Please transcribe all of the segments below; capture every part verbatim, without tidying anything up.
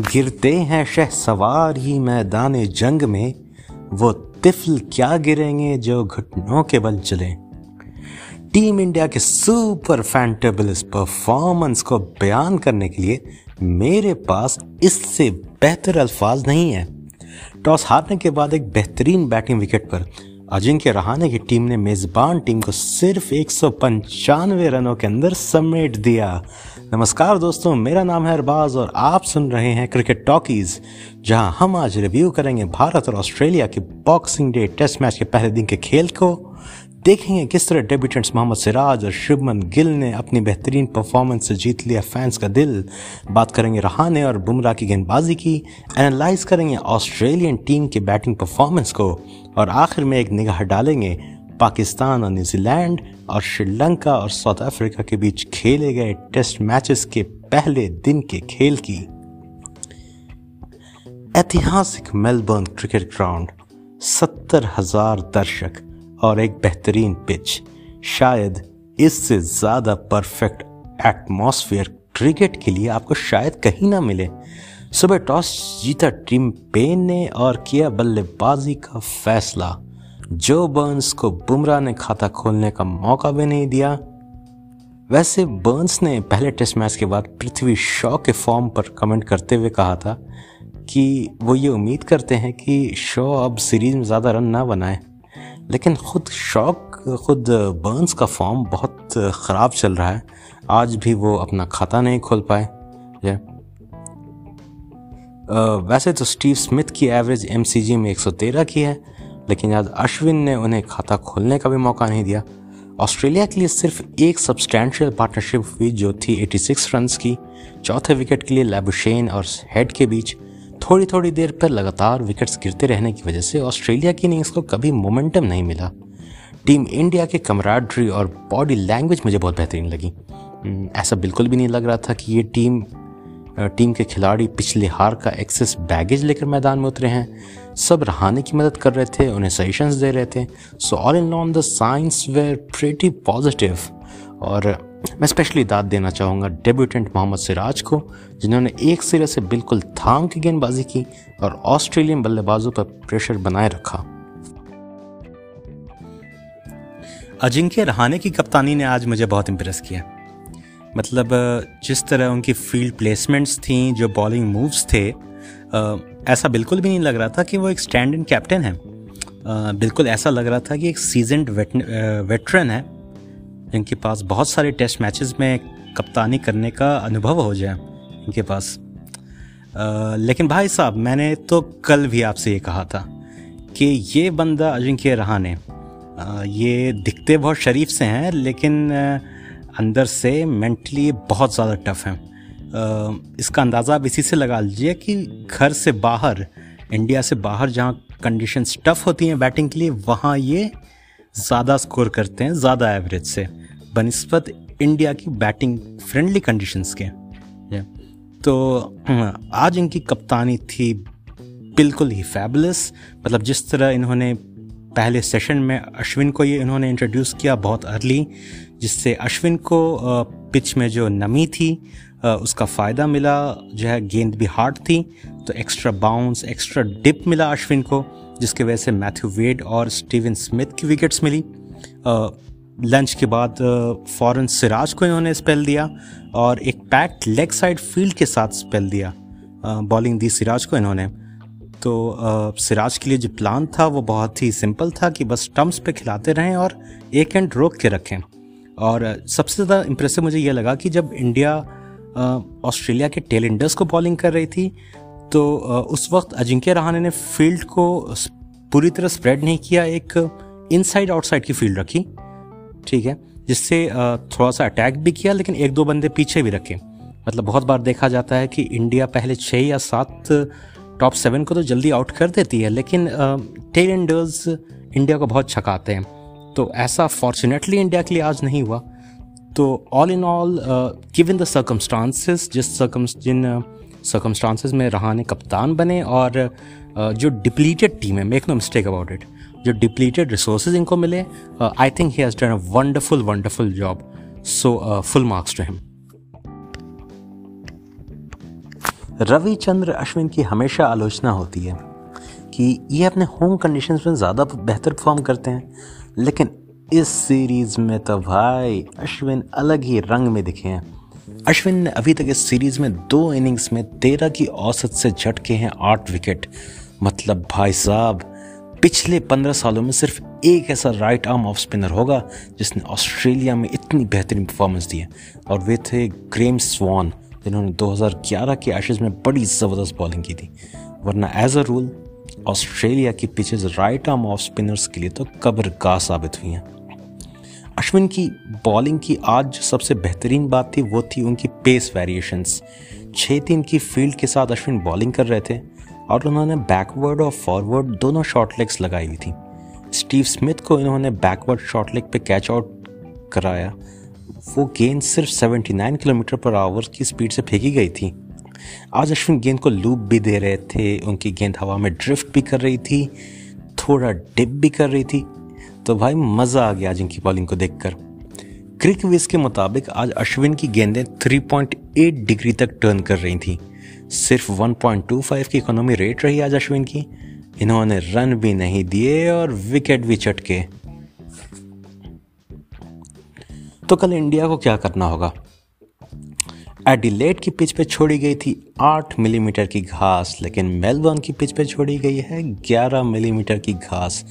गिरते हैं शहसवार ही मैदान जंग में, वो तिफल क्या गिरेंगे जो घुटनों के बल चले। टीम इंडिया के सुपर फैंटेबल इस परफॉर्मेंस को बयान करने के लिए मेरे पास इससे बेहतर अल्फाज नहीं है। टॉस हारने के बाद एक बेहतरीन बैटिंग विकेट पर अजिंक्य रहाणे की टीम ने मेज़बान टीम को सिर्फ एक सौ पंचानवे रनों के अंदर समेट दिया। नमस्कार दोस्तों, मेरा नाम है अरबाज और आप सुन रहे हैं क्रिकेट टॉकीज़, जहां हम आज रिव्यू करेंगे भारत और ऑस्ट्रेलिया के बॉक्सिंग डे टेस्ट मैच के पहले दिन के खेल को। देखेंगे किस तरह डेब्यूटेंट्स मोहम्मद सिराज और शुभमन गिल ने अपनी बेहतरीन परफॉर्मेंस से जीत लिया फैंस का दिल। बात करेंगे रहाणे और बुमराह की गेंदबाजी की, एनालाइज करेंगे ऑस्ट्रेलियन टीम के बैटिंग परफॉर्मेंस को और आखिर में एक निगाह डालेंगे पाकिस्तान और न्यूजीलैंड और श्रीलंका और साउथ अफ्रीका के बीच खेले गए टेस्ट मैचेस के पहले दिन के खेल की। ऐतिहासिक मेलबर्न क्रिकेट ग्राउंड, सत्तर हजार दर्शक और एक बेहतरीन पिच, शायद इससे ज़्यादा परफेक्ट एटमॉस्फेयर क्रिकेट के लिए आपको शायद कहीं ना मिले। सुबह टॉस जीता टीम पेन ने और किया बल्लेबाजी का फैसला। जो बर्न्स को बुमराह ने खाता खोलने का मौका भी नहीं दिया। वैसे बर्न्स ने पहले टेस्ट मैच के बाद पृथ्वी शॉ के फॉर्म पर कमेंट करते हुए कहा था कि वो ये उम्मीद करते हैं कि शॉ अब सीरीज में ज़्यादा रन ना बनाए, लेकिन खुद शॉक खुद बर्न्स का फॉर्म बहुत ख़राब चल रहा है। आज भी वो अपना खाता नहीं खोल पाए। वैसे तो स्टीव स्मिथ की एवरेज एमसीजी में एक सौ तेरह की है, लेकिन आज अश्विन ने उन्हें खाता खोलने का भी मौका नहीं दिया। ऑस्ट्रेलिया के लिए सिर्फ एक सब्सटैंशियल पार्टनरशिप हुई जो थी छियासी रन की। चौथे विकेट के लिए लैबुशेन और हेड के बीच थोड़ी थोड़ी देर पर लगातार विकेट्स गिरते रहने की वजह से ऑस्ट्रेलिया की इनिंग्स को कभी मोमेंटम नहीं मिला। टीम इंडिया के कमराडरी और बॉडी लैंग्वेज मुझे बहुत बेहतरीन लगी। ऐसा बिल्कुल भी नहीं लग रहा था कि ये टीम टीम के खिलाड़ी पिछले हार का एक्सेस बैगेज लेकर मैदान में उतरे हैं। सब रहाणे की मदद कर रहे थे, उन्हें सजेशंस दे रहे थे। So all in all the science were pretty positive. और मैं स्पेशली दाद देना चाहूँगा डेब्यूटेंट मोहम्मद सिराज को, जिन्होंने एक सिरे से बिल्कुल थाम की गेंदबाजी की और ऑस्ट्रेलियन बल्लेबाजों पर प्रेशर बनाए रखा। अजिंक्य रहाणे की कप्तानी ने आज मुझे बहुत इम्प्रेस किया। मतलब जिस तरह उनकी फील्ड प्लेसमेंट्स थीं, जो बॉलिंग मूव्स थे, ऐसा बिल्कुल भी नहीं लग रहा था कि वो एक स्टैंड इन कैप्टन है। बिल्कुल ऐसा लग रहा था कि एक सीजन्ड वेटरन है, इनके पास बहुत सारे टेस्ट मैचेस में कप्तानी करने का अनुभव हो जाए इनके पास। आ, लेकिन भाई साहब, मैंने तो कल भी आपसे ये कहा था कि ये बंदा अजिंक्य रहाणे, ये दिखते बहुत शरीफ से हैं लेकिन आ, अंदर से मेंटली बहुत ज़्यादा टफ हैं। इसका अंदाज़ा आप इसी से लगा लीजिए कि घर से बाहर, इंडिया से बाहर जहाँ कंडीशंस टफ होती हैं बैटिंग के लिए, वहाँ ये ज़्यादा स्कोर करते हैं ज़्यादा एवरेज से, बनिस्बत इंडिया की बैटिंग फ्रेंडली कंडीशंस के। तो आज इनकी कप्तानी थी बिल्कुल ही फैबुलस। मतलब जिस तरह इन्होंने पहले सेशन में अश्विन को ये इन्होंने इंट्रोड्यूस किया बहुत अर्ली, जिससे अश्विन को पिच में जो नमी थी उसका फ़ायदा मिला। जो है गेंद भी हार्ड थी तो एक्स्ट्रा बाउंस, एक्स्ट्रा डिप मिला अश्विन को, जिसके वजह से मैथ्यू वेड और स्टीवन स्मिथ की विकेट्स मिली। लंच के बाद फौरन सिराज को इन्होंने स्पेल दिया और एक पैक्ड लेग साइड फील्ड के साथ स्पेल दिया, बॉलिंग दी सिराज को इन्होंने। तो सिराज के लिए जो प्लान था वो बहुत ही सिंपल था कि बस स्टम्प्स पे खिलाते रहें और एक एंड रोक के रखें। और सबसे ज़्यादा इम्प्रेसिव मुझे यह लगा कि जब इंडिया ऑस्ट्रेलिया के टेलेंडर्स को बॉलिंग कर रही थी तो उस वक्त अजिंक्य रहाणे ने फील्ड को पूरी तरह स्प्रेड नहीं किया, एक इनसाइड आउटसाइड की फील्ड रखी, ठीक है, जिससे थोड़ा सा अटैक भी किया लेकिन एक दो बंदे पीछे भी रखे। मतलब बहुत बार देखा जाता है कि इंडिया पहले छः या सात टॉप सेवन को तो जल्दी आउट कर देती है, लेकिन टेलेंडर्स इंडिया को बहुत छकाते हैं। तो ऐसा फॉर्चुनेटली इंडिया के लिए आज नहीं हुआ। तो all in all given the circumstances, जिस सर्कम जिन सर्कमस्टांसिस में रहाणे कप्तान बने और uh, जो डिप्लीटेड टीम है, make no mistake about it, जो डिप्लीटेड रिसोर्सेज इनको मिले, I think he has done a wonderful wonderful job. So full marks to him. Ravi चंद्र अश्विन की हमेशा आलोचना होती है कि ये अपने होम कंडीशंस में ज़्यादा बेहतर परफॉर्म करते हैं, लेकिन इस सीरीज़ में तो भाई अश्विन अलग ही रंग में दिखे हैं। अश्विन ने अभी तक इस सीरीज़ में दो इनिंग्स में तेरह की औसत से झटके हैं आठ विकेट। मतलब भाई साहब, पिछले पंद्रह सालों में सिर्फ एक ऐसा राइट आर्म ऑफ स्पिनर होगा जिसने ऑस्ट्रेलिया में इतनी बेहतरीन परफॉर्मेंस दी है, और वे थे ग्रेम स्वान, जिन्होंने दो हज़ार ग्यारह के आशीष में बड़ी ज़बरदस्त बॉलिंग की थी। वरना एज अ रूल ऑस्ट्रेलिया की pitches right arm off spinners के लिए तो कब्रगाह साबित हुई हैं। अश्विन की बॉलिंग की आज जो सबसे बेहतरीन बात थी वो थी उनकी पेस वेरिएशंस। छः तीन की फील्ड के साथ अश्विन बॉलिंग कर रहे थे और उन्होंने बैकवर्ड और फॉरवर्ड दोनों शॉर्ट लेग्स लगाई हुई थी। स्टीव स्मिथ को इन्होंने बैकवर्ड शॉर्ट लेग पे कैच आउट कराया। वो गेंद सिर्फ उन्यासी किलोमीटर पर आवर की स्पीड से फेंकी गई थी। आज अश्विन गेंद को लूप भी दे रहे थे, उनकी गेंद हवा में ड्रिफ्ट भी कर रही थी, थोड़ा डिप भी कर रही थी। तो भाई मज़ा आ गया आज इनकी बॉलिंग को देखकर। क्रिकविज़ के मुताबिक आज अश्विन की गेंदें तीन पॉइंट आठ डिग्री तक टर्न कर रही थी। सिर्फ एक पॉइंट दो पाँच की इकोनॉमी रेट रही आज अश्विन की। इन्होंने रन भी नहीं दिए और विकेट भी चटके। तो कल इंडिया को क्या करना होगा? एडिलेड की पिच पे छोड़ी गई थी आठ मिलीमीटर की घास, लेकिन मेलबर्न की पिच पे छोड़ी गई है ग्यारह मिलीमीटर की घास।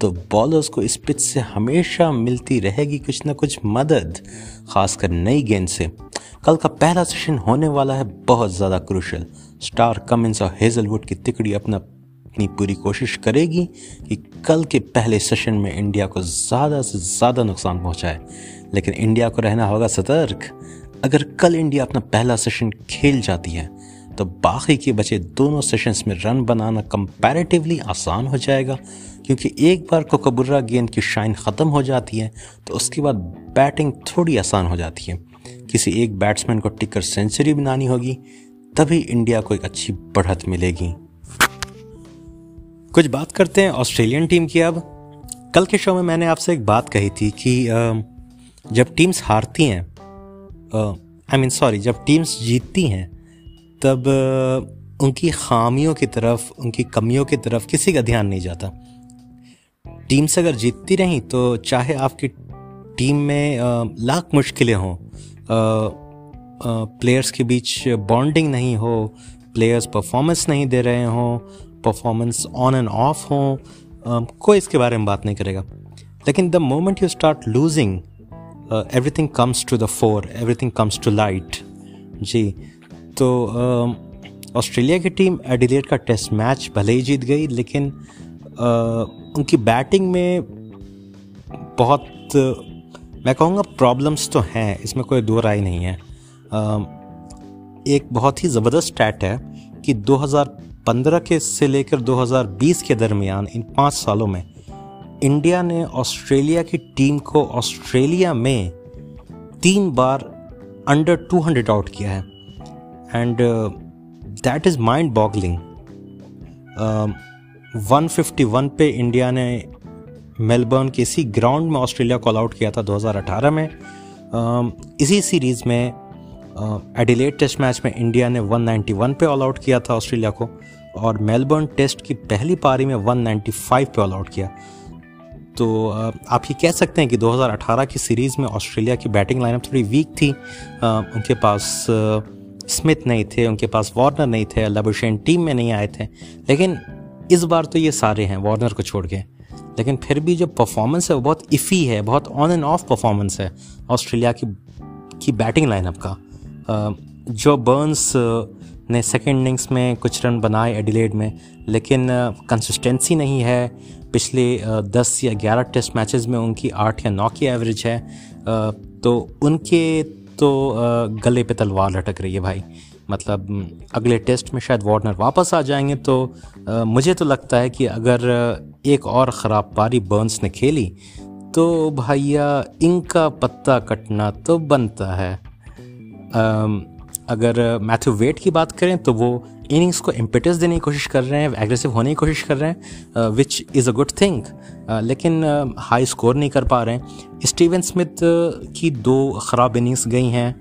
तो बॉलर्स को इस पिच से हमेशा मिलती रहेगी कुछ ना कुछ मदद, खासकर नई गेंद से। कल का पहला सेशन होने वाला है बहुत ज़्यादा क्रूशल। स्टार कमिंस और हेजलवुड की तिकड़ी अपना अपनी पूरी कोशिश करेगी कि कल के पहले सेशन में इंडिया को ज़्यादा से ज़्यादा नुकसान पहुंचाए, लेकिन इंडिया को रहना होगा सतर्क। अगर कल इंडिया अपना पहला सेशन खेल जाती है तो बाकी के बचे दोनों सेशंस में रन बनाना कंपैरेटिवली आसान हो जाएगा, क्योंकि एक बार कोकबर्रा गेंद की शाइन ख़त्म हो जाती है तो उसके बाद बैटिंग थोड़ी आसान हो जाती है। किसी एक बैट्समैन को टिकर सेंचुरी बनानी होगी, तभी इंडिया को एक अच्छी बढ़त मिलेगी। कुछ बात करते हैं ऑस्ट्रेलियन टीम की। अब कल के शो में मैंने आपसे एक बात कही थी कि जब टीम्स हारती हैं आई मीन सॉरी जब टीम्स जीतती हैं तब उनकी खामियों की तरफ, उनकी कमियों की तरफ किसी का ध्यान नहीं जाता। टीम्स अगर जीतती रहीं तो चाहे आपकी टीम में लाख मुश्किलें हों, प्लेयर्स के बीच बॉन्डिंग नहीं हो, प्लेयर्स परफॉर्मेंस नहीं दे रहे हों, परफॉर्मेंस ऑन एंड ऑफ हों, कोई इसके बारे में बात नहीं करेगा। लेकिन the moment you start losing, everything comes to the fore, everything comes to light. जी, तो ऑस्ट्रेलिया uh, की टीम एडिलेड का टेस्ट मैच भले ही जीत गई, लेकिन uh, उनकी बैटिंग में बहुत uh, मैं कहूँगा प्रॉब्लम्स तो हैं, इसमें कोई दो राय नहीं है। uh, एक बहुत ही ज़बरदस्त स्टैट है कि दो हज़ार पंद्रह के से लेकर दो हज़ार बीस के दरमियान इन पाँच सालों में इंडिया ने ऑस्ट्रेलिया की टीम को ऑस्ट्रेलिया में तीन बार अंडर दो सौ आउट किया है। And that is mind boggling. एक सौ इक्यावन पे इंडिया ने मेलबर्न के इसी ग्राउंड में ऑस्ट्रेलिया को ऑल आउट किया था दो हज़ार अठारह में। uh, इसी सीरीज़ में एडिलेड uh, टेस्ट मैच में इंडिया ने एक सौ इक्यानवे पे ऑल आउट किया था ऑस्ट्रेलिया को, और मेलबर्न टेस्ट की पहली पारी में एक सौ पचानवे पे ऑल आउट किया। तो uh, आप ये कह सकते हैं कि दो हज़ार अठारह की सीरीज़ में ऑस्ट्रेलिया की बैटिंग लाइनअप थोड़ी वीक थी। uh, उनके पास uh, स्मिथ नहीं थे, उनके पास वार्नर नहीं थे, लबुशेन टीम में नहीं आए थे, लेकिन इस बार तो ये सारे हैं वार्नर को छोड़ के। लेकिन फिर भी जो परफॉर्मेंस है वो बहुत इफ़ी है, बहुत ऑन एंड ऑफ परफॉर्मेंस है ऑस्ट्रेलिया की की बैटिंग लाइनअप का। जो बर्न्स ने सेकेंड इनिंग्स में कुछ रन बनाए एडिलेड में, लेकिन कंसिस्टेंसी नहीं है। पिछले दस या ग्यारह टेस्ट मैचेस में उनकी आठ या नौ की एवरेज है, तो उनके तो गले पे तलवार लटक रही है भाई। मतलब अगले टेस्ट में शायद वार्नर वापस आ जाएंगे, तो मुझे तो लगता है कि अगर एक और ख़राब पारी बर्न्स ने खेली तो भैया इनका पत्ता कटना तो बनता है। अगर मैथ्यू वेड की बात करें तो वो इनिंग्स को इम्पेटस देने की कोशिश कर रहे हैं, एग्रेसिव होने की कोशिश कर रहे हैं, which is a good thing, लेकिन हाई स्कोर नहीं कर पा रहे हैं। स्टीवन स्मिथ की दो ख़राब इनिंग्स गई हैं,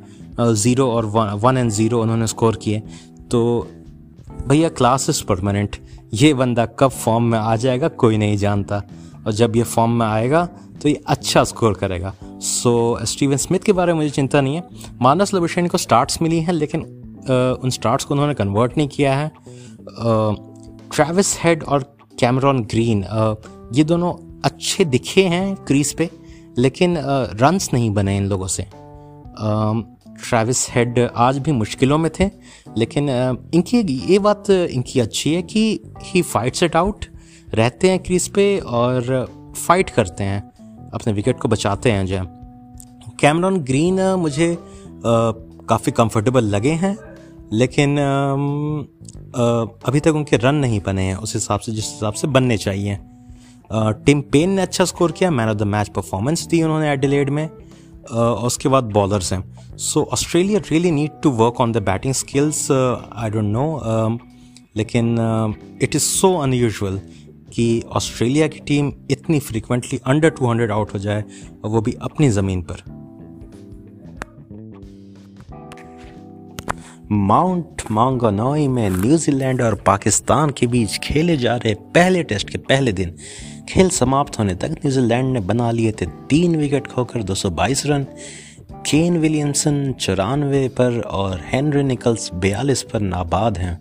ज़ीरो और वन वन एंड ज़ीरो उन्होंने स्कोर किए। तो भैया क्लासेस परमानेंट, ये बंदा कब फॉर्म में आ जाएगा कोई नहीं जानता, और जब ये फॉर्म में आएगा तो ये अच्छा स्कोर करेगा। सो so, स्टीवन स्मिथ के बारे में मुझे चिंता नहीं है। मानस लबुशेन को स्टार्ट्स मिली हैं लेकिन आ, उन स्टार्ट्स को उन्होंने कन्वर्ट नहीं किया है। ट्रेविस हेड और कैमरॉन ग्रीन आ, ये दोनों अच्छे दिखे हैं क्रीज पे, लेकिन रन्स नहीं बने इन लोगों से। ट्रेविस हेड आज भी मुश्किलों में थे, लेकिन आ, इनकी ये बात इनकी अच्छी है कि ही फाइट्स इट आउट, रहते हैं क्रीज पे और फाइट करते हैं, अपने विकेट को बचाते हैं। जो कैमरॉन ग्रीन मुझे काफ़ी कंफर्टेबल लगे हैं, लेकिन अभी तक उनके रन नहीं बने हैं उस हिसाब से जिस हिसाब से बनने चाहिए। टिम पेन ने अच्छा स्कोर किया, man of the match performance दी उन्होंने एडिलेड में, और उसके बाद बॉलर्स हैं। So Australia really need to work on the batting skills, I don't know, लेकिन इट इज़ सो अनयूजुअल कि ऑस्ट्रेलिया की टीम इतनी फ्रीक्वेंटली अंडर दो सौ आउट हो जाए, और वो भी अपनी ज़मीन पर। माउंट मैंगनोई में न्यूजीलैंड और पाकिस्तान के बीच खेले जा रहे पहले टेस्ट के पहले दिन खेल समाप्त होने तक न्यूजीलैंड ने बना लिए थे तीन विकेट खोकर दो सौ बाईस रन। केन विलियमसन चौरानवे पर और हेनरी निकल्स बयालीस पर नाबाद हैं।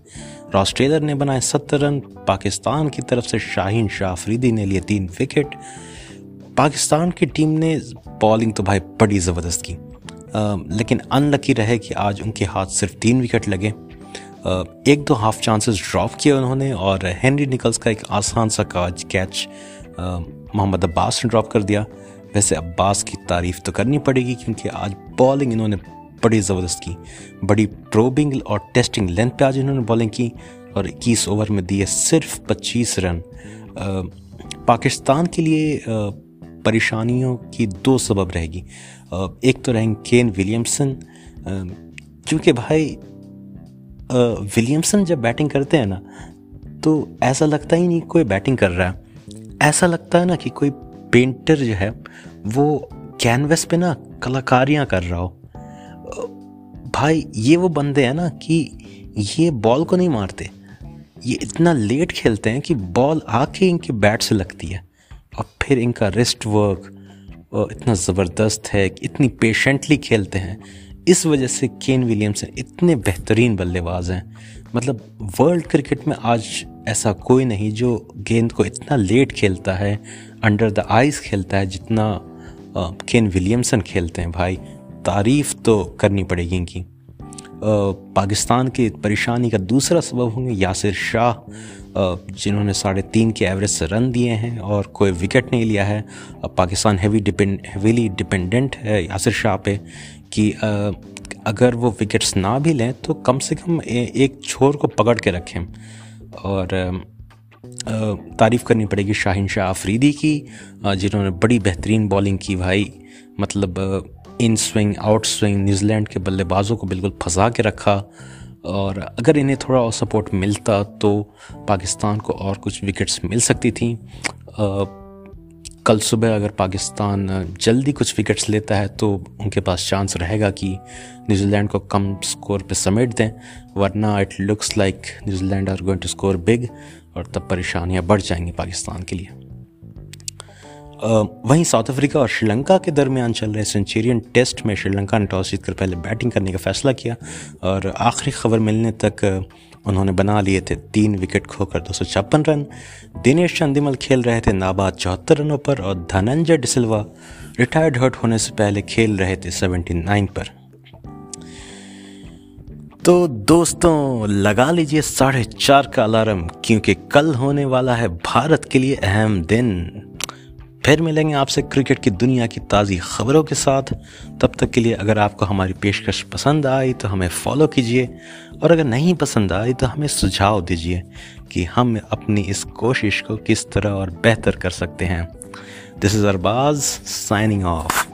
रॉस टेलर ने बनाए सत्तर रन। पाकिस्तान की तरफ से शाहीन शाह अफरीदी ने लिए तीन विकेट। पाकिस्तान की टीम ने बॉलिंग तो भाई बड़ी ज़बरदस्त की, आ, लेकिन अनलकी रहे कि आज उनके हाथ सिर्फ तीन विकेट लगे। आ, एक दो हाफ चांसेस ड्रॉप किए उन्होंने, और हेनरी निकल्स का एक आसान सा काज कैच मोहम्मद अब्बास ने ड्रॉप कर दिया। वैसे अब्बास की तारीफ़ तो करनी पड़ेगी क्योंकि आज बॉलिंग इन्होंने बड़ी ज़बरदस्त की, बड़ी प्रोबिंग और टेस्टिंग लेंथ पे आज इन्होंने बॉलिंग की, और इक्कीस ओवर में दिए सिर्फ पच्चीस रन। आ, पाकिस्तान के लिए आ, परेशानियों की दो सबब रहेगी। एक तो रहेंगे केन विलियमसन, क्योंकि भाई विलियमसन जब बैटिंग करते हैं ना तो ऐसा लगता ही नहीं कोई बैटिंग कर रहा है, ऐसा लगता है ना कि कोई पेंटर जो है वो कैनवस पे ना कलाकारियाँ कर रहा हो। भाई ये वो बंदे हैं ना कि ये बॉल को नहीं मारते, ये इतना लेट खेलते हैं कि बॉल आके इनके बैट से लगती है, और फिर इनका रिस्ट वर्क इतना ज़बरदस्त है कि इतनी पेशेंटली खेलते हैं। इस वजह से केन विलियमसन इतने बेहतरीन बल्लेबाज हैं। मतलब वर्ल्ड क्रिकेट में आज ऐसा कोई नहीं जो गेंद को इतना लेट खेलता है, अंडर द आइज खेलता है, जितना केन विलियमसन खेलते हैं। भाई तारीफ़ तो करनी पड़ेगी इनकी। पाकिस्तान की परेशानी का दूसरा सबब होंगे यासिर शाह, जिन्होंने साढ़े तीन के एवरेज से रन दिए हैं और कोई विकेट नहीं लिया है। Pakistan heavy depend heavily dependent है यासिर शाह पे कि अगर वो विकेट्स ना भी लें तो कम से कम एक छोर को पकड़ के रखें। और तारीफ़ करनी पड़ेगी शाहीन शाह अफरीदी की, जिन्होंने बड़ी बेहतरीन बॉलिंग की। भाई मतलब in swing out swing New Zealand के बल्लेबाजों को बिल्कुल फंसा के रखा, और अगर इन्हें थोड़ा और सपोर्ट मिलता तो पाकिस्तान को और कुछ विकेट्स मिल सकती थी। आ, कल सुबह अगर पाकिस्तान जल्दी कुछ विकेट्स लेता है तो उनके पास चांस रहेगा कि न्यूजीलैंड को कम स्कोर पे समेट दें, वरना it looks like New Zealand are going to score big, और तब परेशानियाँ बढ़ जाएंगी पाकिस्तान के लिए। Uh, वहीं साउथ अफ्रीका और श्रीलंका के दरमियान चल रहे सेंचुरियन टेस्ट में श्रीलंका ने टॉस जीतकर पहले बैटिंग करने का फैसला किया, और आखिरी खबर मिलने तक उन्होंने बना लिए थे तीन विकेट खोकर दो सौ छप्पन रन। दिनेश चंदीमल खेल रहे थे नाबाद चौहत्तर रनों पर, और धनंजय डिसलवा रिटायर्ड हर्ट होने से पहले खेल रहे थे उन्यासी पर। तो दोस्तों लगा लीजिए साढ़े चार का अलार्म, क्योंकि कल होने वाला है भारत के लिए अहम दिन। फिर मिलेंगे आपसे क्रिकेट की दुनिया की ताज़ी खबरों के साथ। तब तक के लिए अगर आपको हमारी पेशकश पसंद आई तो हमें फॉलो कीजिए, और अगर नहीं पसंद आई तो हमें सुझाव दीजिए कि हम अपनी इस कोशिश को किस तरह और बेहतर कर सकते हैं। This is Arbaaz signing of.